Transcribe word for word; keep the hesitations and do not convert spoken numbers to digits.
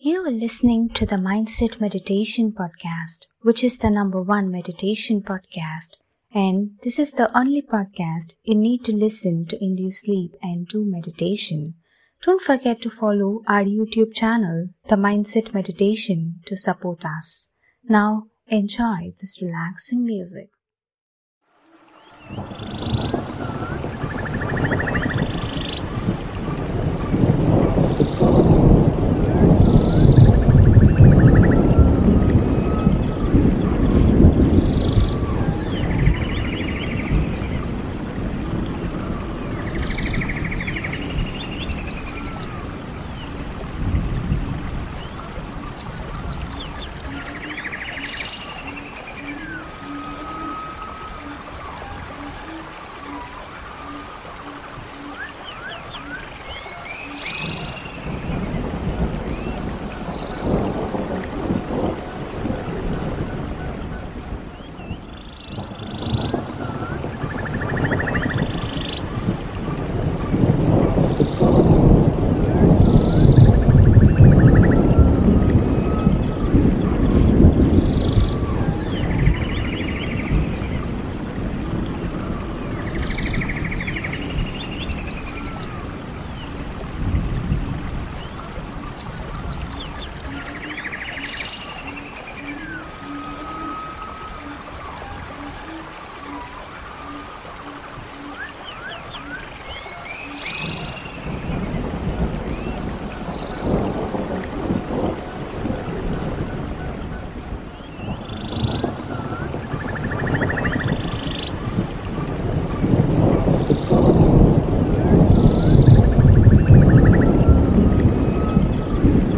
You are listening to the Mindset Meditation Podcast, which is the number one meditation podcast, and this is the only podcast you need to listen to induce sleep and do meditation. Don't forget to follow our YouTube channel, The Mindset Meditation, to support us. Now, enjoy this relaxing music. Thank you.